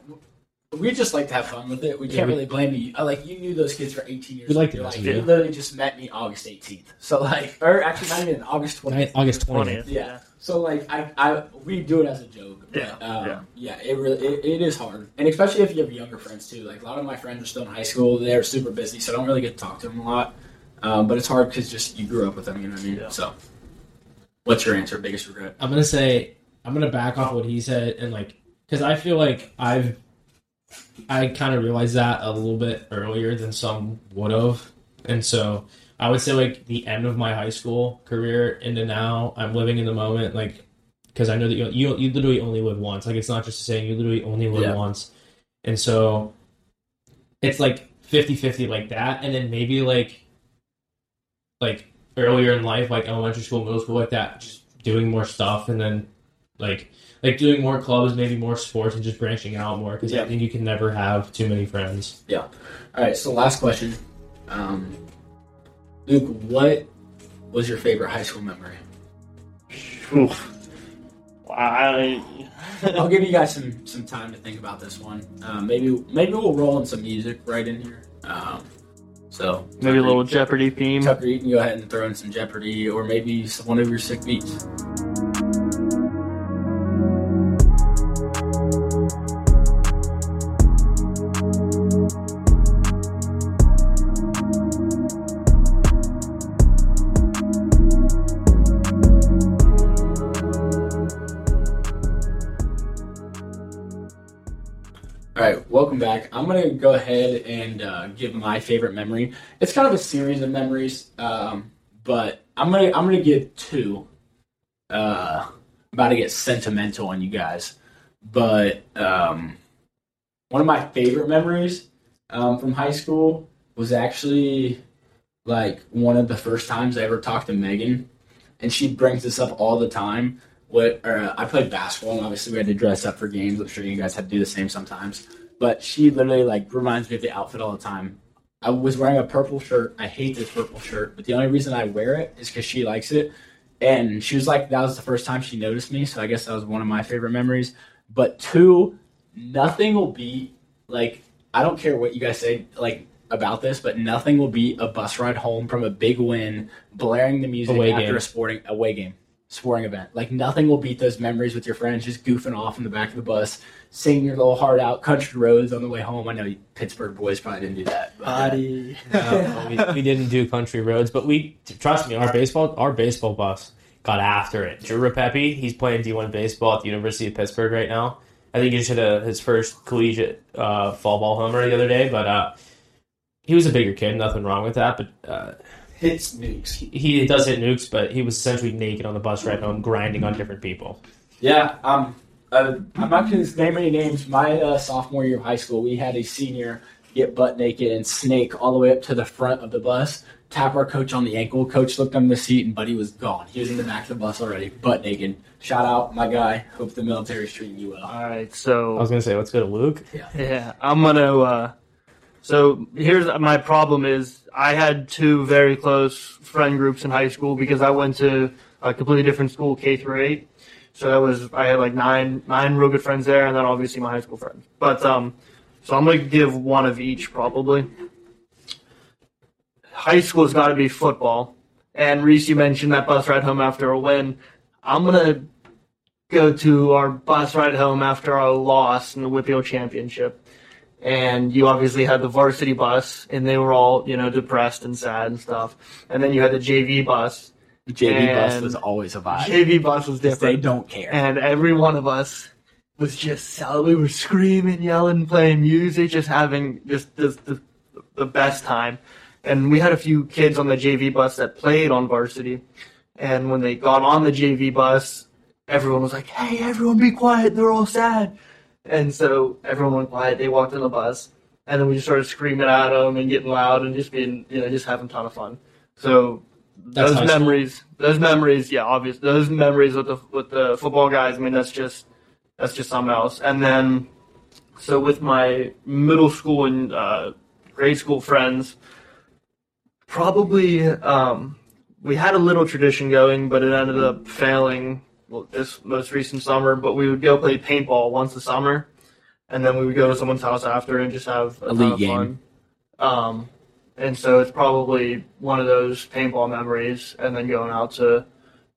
we just like to have fun with it. We yeah, can't we, really blame you. I, like, you knew those kids for eighteen years. We like to, like, you yeah. literally just met me August eighteenth. So like, or actually not even August twentieth. August twentieth. Yeah. yeah. So like, I, I, we do it as a joke. But, yeah. Um, yeah. Yeah. It really, it, it is hard, and especially if you have younger friends too. Like a lot of my friends are still in high school. They're super busy, so I don't really get to talk to them a lot. Um, but it's hard because just you grew up with them. You know what I mean? Yeah. So, what's your answer? Biggest regret? I'm gonna say. I'm going to back off what he said, and like, because I feel like I've, I kind of realized that a little bit earlier than some would have. And so I would say like the end of my high school career into now, I'm living in the moment, like, because I know that you, you you literally only live once. Like, it's not just saying you literally only live yeah. once. And so it's like fifty-fifty like that. And then maybe like, like earlier in life, like elementary school, middle school, like that, just doing more stuff, and then Like, like doing more clubs, maybe more sports, and just branching out more, because yeah. I think you can never have too many friends. Yeah. All right, so last question. Um, Luke, what was your favorite high school memory? Oof. I... I'll give you guys some, some time to think about this one. Uh, maybe maybe we'll roll in some music right in here. Um, so maybe Tucker, a little Jeopardy theme. Tucker, you can go ahead and throw in some Jeopardy, or maybe one of your sick beats. Welcome back. I'm going to go ahead and uh, give my favorite memory. It's kind of a series of memories, um, but I'm going to I'm gonna give two. Uh, about to get sentimental on you guys. But um, one of my favorite memories um, from high school was actually like one of the first times I ever talked to Megan. And she brings this up all the time. What uh, I played basketball, and obviously we had to dress up for games. I'm sure you guys had to do the same sometimes. But she literally, like, reminds me of the outfit all the time. I was wearing a purple shirt. I hate this purple shirt, but the only reason I wear it is because she likes it. And she was like, that was the first time she noticed me, so I guess that was one of my favorite memories. But two, nothing will be, like, I don't care what you guys say, like, about this, but nothing will be a bus ride home from a big win, blaring the music away after game. a sporting away game. sporting event. Like, nothing will beat those memories with your friends, just goofing off in the back of the bus, singing your little heart out, country roads on the way home. I know you Pittsburgh boys probably didn't do that. Body. Yeah. no, we, we didn't do country roads, but we, trust me, our baseball, our baseball bus got after it. Drew Peppy, he's playing D one baseball at the University of Pittsburgh right now. I think he just hit a, his first collegiate uh, fall ball homer the other day, but uh, he was a bigger kid, nothing wrong with that, but... Uh, hits nukes. He, he does hit nukes, but he was essentially naked on the bus right now and grinding on different people. Yeah, um, uh, I'm not going to name any names. My uh, sophomore year of high school, we had a senior get butt naked and snake all the way up to the front of the bus tap our coach on the ankle. Coach looked under the seat, and Buddy was gone. He was in the back of the bus already, butt naked. Shout out, my guy. Hope the military's treating you well. All right, so... I was going to say, let's go to Luke. Yeah, yeah I'm going to... Uh, so here's my problem is I had two very close friend groups in high school because I went to a completely different school, K through eight. So that was I had like nine nine real good friends there, and then obviously my high school friends. But um, so I'm going to give one of each probably. High school's got to be football. And Reese, you mentioned that bus ride home after a win. I'm going to go to our bus ride home after our loss in the W P I A L championship. And you obviously had the varsity bus, and they were all, you know, depressed and sad and stuff. And then you had the J V bus. The J V bus was always a vibe. J V bus was different. They don't care. And every one of us was just celebrating. We were screaming, yelling, playing music, just having just the, the, the best time. And we had a few kids on the J V bus that played on varsity. And when they got on the J V bus, everyone was like, hey, everyone be quiet. They're all sad. And so everyone went quiet. They walked in the bus, and then we just started screaming at them and getting loud and just being, you know, just having a ton of fun. So that's those memories, fun. those memories, yeah, obviously, those memories with the with the football guys. I mean, that's just that's just something else. And then, so with my middle school and uh, grade school friends, probably um, we had a little tradition going, but it ended up failing. Well, this most recent summer, but we would go play paintball once a summer, and then we would go to someone's house after and just have a league game. Um, and so it's probably one of those paintball memories, and then going out to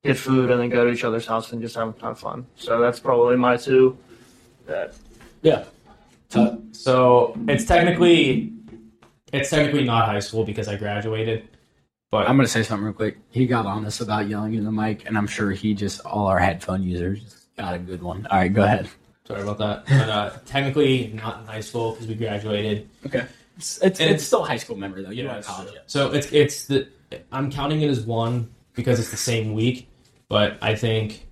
get food and then go to each other's house and just have a ton of fun. So that's probably my two. That. Yeah. So, so it's technically it's technically not high school because I graduated. But I'm going to say something real quick. He got on us about yelling in the mic, and I'm sure he just, all our headphone users, got a good one. All right, go ahead. Sorry about that. But, uh, technically, not in high school because we graduated. Okay. It's it's, it's still high school memory, though. You don't have college yet. So it's, it's the, I'm counting it as one because it's the same week, but I think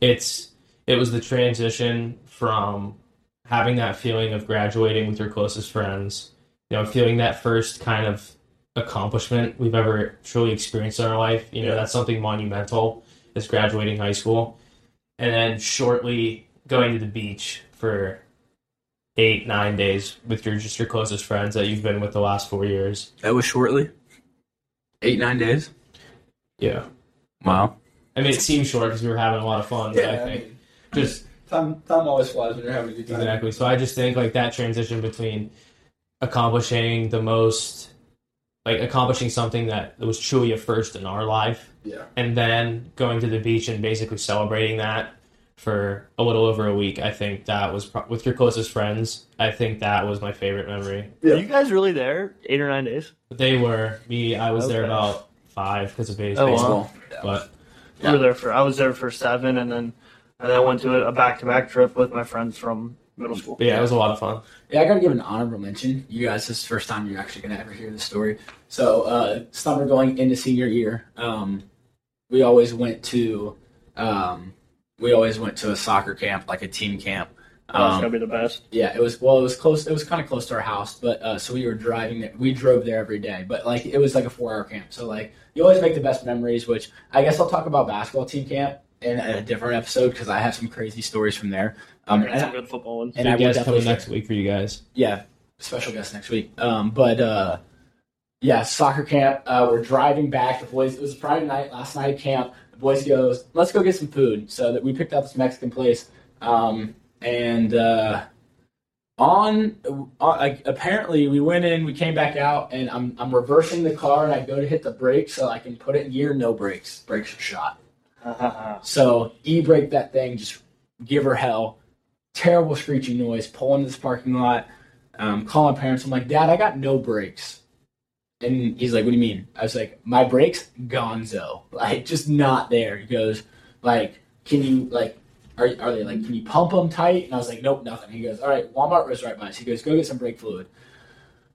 it's it was the transition from having that feeling of graduating with your closest friends, you know, feeling that first kind of accomplishment we've ever truly experienced in our life. You know, yeah. That's something monumental is graduating high school. And then shortly going to the beach for eight, nine days with your just your closest friends that you've been with the last four years. That was shortly? Eight, nine days? Yeah. Wow. I mean, it seemed short because we were having a lot of fun, yeah, but I think. I mean, just time, time always flies when you're having a good time. Exactly. So I just think, like, that transition between accomplishing the most... like accomplishing something that was truly a first in our life, yeah, and then going to the beach and basically celebrating that for a little over a week. I think that was pro- with your closest friends. I think that was my favorite memory. Yeah. Were you guys really there eight or nine days? They were. Me, I was okay. there about five because of base- oh, baseball. Wow. Yeah. But yeah. We were there for. I was there for seven, and then and then I went to a back to back trip with my friends from middle school. But yeah, it was a lot of fun. Yeah, I gotta give an honorable mention. You guys, this is the first time you're actually gonna ever hear this story. So, uh, summer going into senior year, um, we always went to, um, we always went to a soccer camp, like a team camp. Um, That's gonna be the best. Yeah, it was. Well, it was close. It was kind of close to our house, but uh, so we were driving there. We drove there every day, but like it was like a four-hour camp. So like you always make the best memories. Which I guess I'll talk about basketball team camp in a different episode because I have some crazy stories from there. Um, and some good football ones. And I guess coming next week for you guys. Yeah, special guest next week. Um, but uh, yeah, soccer camp. Uh, we're driving back. The boys. It was Friday night, last night at camp. The boys goes, let's go get some food. So that we picked up this Mexican place. Um, and uh, on, on like, apparently we went in, we came back out, and I'm I'm reversing the car, and I go to hit the brakes so I can put it in gear. No brakes. Brakes are shot. Uh-huh. So e-brake that thing, just give her hell. Terrible screeching noise, pull into this parking lot, um, calling parents. I'm like, Dad, I got no brakes. And he's like, what do you mean? I was like, my brakes, gonzo. Like, just not there. He goes, like, can you, like, are, are they, like, can you pump them tight? And I was like, nope, nothing. He goes, all right, Walmart was right by us. He goes, go get some brake fluid.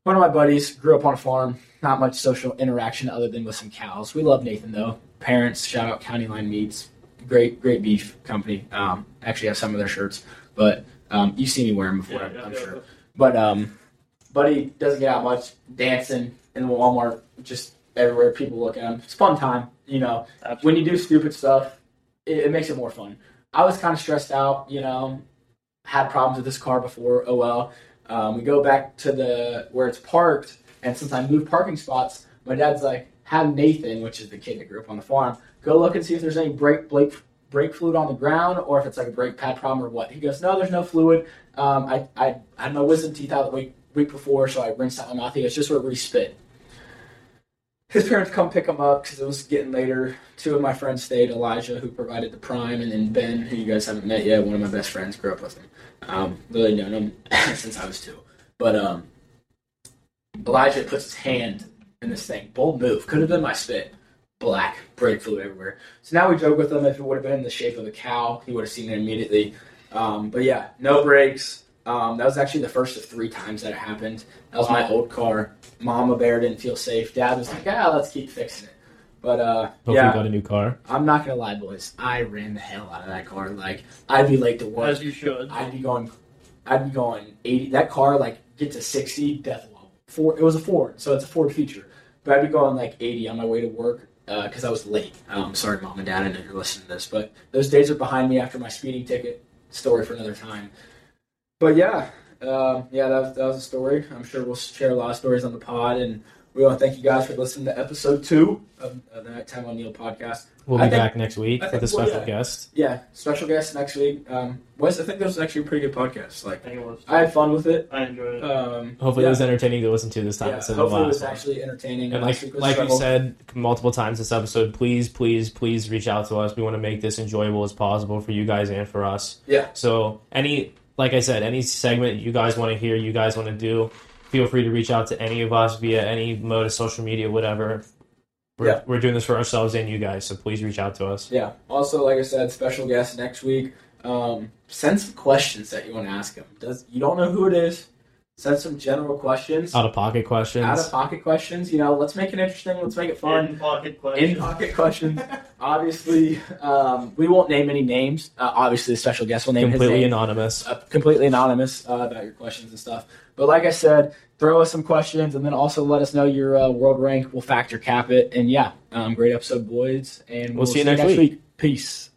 One of my buddies grew up on a farm. Not much social interaction other than with some cows. We love Nathan, though. Parents, shout out County Line Meats. Great, great beef company. Um, actually have some of their shirts. But um, you've seen me wear them before, yeah, yeah, I'm yeah, sure. Yeah. But um, Buddy doesn't get out much, dancing in the Walmart, just everywhere, people look at them. It's a fun time, you know. Absolutely. When you do stupid stuff, it, it makes it more fun. I was kind of stressed out, you know, had problems with this car before, oh well. Um, we go back to the where it's parked, and since I moved parking spots, my dad's like, have Nathan, which is the kid that grew up on the farm, go look and see if there's any brake brake brake fluid on the ground or if it's like a brake pad problem or what. He goes, no, there's no fluid. Um, I, I had my wisdom teeth out the week, week before, so I rinsed out my mouth. He goes, just sort of re-spit. His parents come pick him up because it was getting later. Two of my friends stayed, Elijah, who provided the prime, and then Ben, who you guys haven't met yet, one of my best friends, grew up with him. Um, really known him since I was two. But um, Elijah puts his hand in this thing. Bold move. Could have been my spit. Black. Brake fluid everywhere. So now we joke with him. If it would have been in the shape of a cow, he would have seen it immediately. Um, but yeah, no brakes. Um, that was actually the first of three times that it happened. That was my old car. Mama Bear didn't feel safe. Dad was like, ah, let's keep fixing it. But, uh, Hopefully yeah. Hopefully got a new car. I'm not going to lie, boys. I ran the hell out of that car. Like, I'd be late to work. As you should. I'd be going, I'd be going eighty. That car, like, gets to sixty, death level. Four, it was a Ford, so it's a Ford feature. But I'd be going, like, eighty on my way to work because uh, I was late. Um, sorry, Mom and Dad, I know you're listening to this. But those days are behind me after my speeding ticket. Story for another time. But yeah, uh, yeah, that was, that was a story. I'm sure we'll share a lot of stories on the pod, and we want to thank you guys for listening to episode two of, of the Nighttime O'Neill podcast. We'll be think, back next week think, with a special well, yeah. guest. Yeah, special guest next week. Um, Wes, I think this was actually a pretty good podcast. Like, I, I had fun with it. I enjoyed it. Um, hopefully yeah. it was entertaining to listen to this time. Yeah, instead hopefully of it was time. actually entertaining. And like like we said multiple times this episode, please, please, please reach out to us. We want to make this enjoyable as possible for you guys and for us. Yeah. So any... Like I said, any segment you guys want to hear, you guys want to do, feel free to reach out to any of us via any mode of social media, whatever. We're, yeah. we're doing this for ourselves and you guys, so please reach out to us. Yeah. Also, like I said, special guest next week. Um, send some questions that you want to ask him. Does, you don't know who it is. Send some general questions. Out-of-pocket questions. Out-of-pocket questions. You know, let's make it interesting. Let's make it fun. In-pocket questions. In-pocket questions. Obviously, um, we won't name any names. Uh, obviously, the special guest will name completely his name. Anonymous. Uh, completely anonymous uh, about your questions and stuff. But like I said, throw us some questions, and then also let us know your uh, world rank. We'll factor cap it. And, yeah, um, great episode, boys. And we'll, we'll see you next, next week. week. Peace.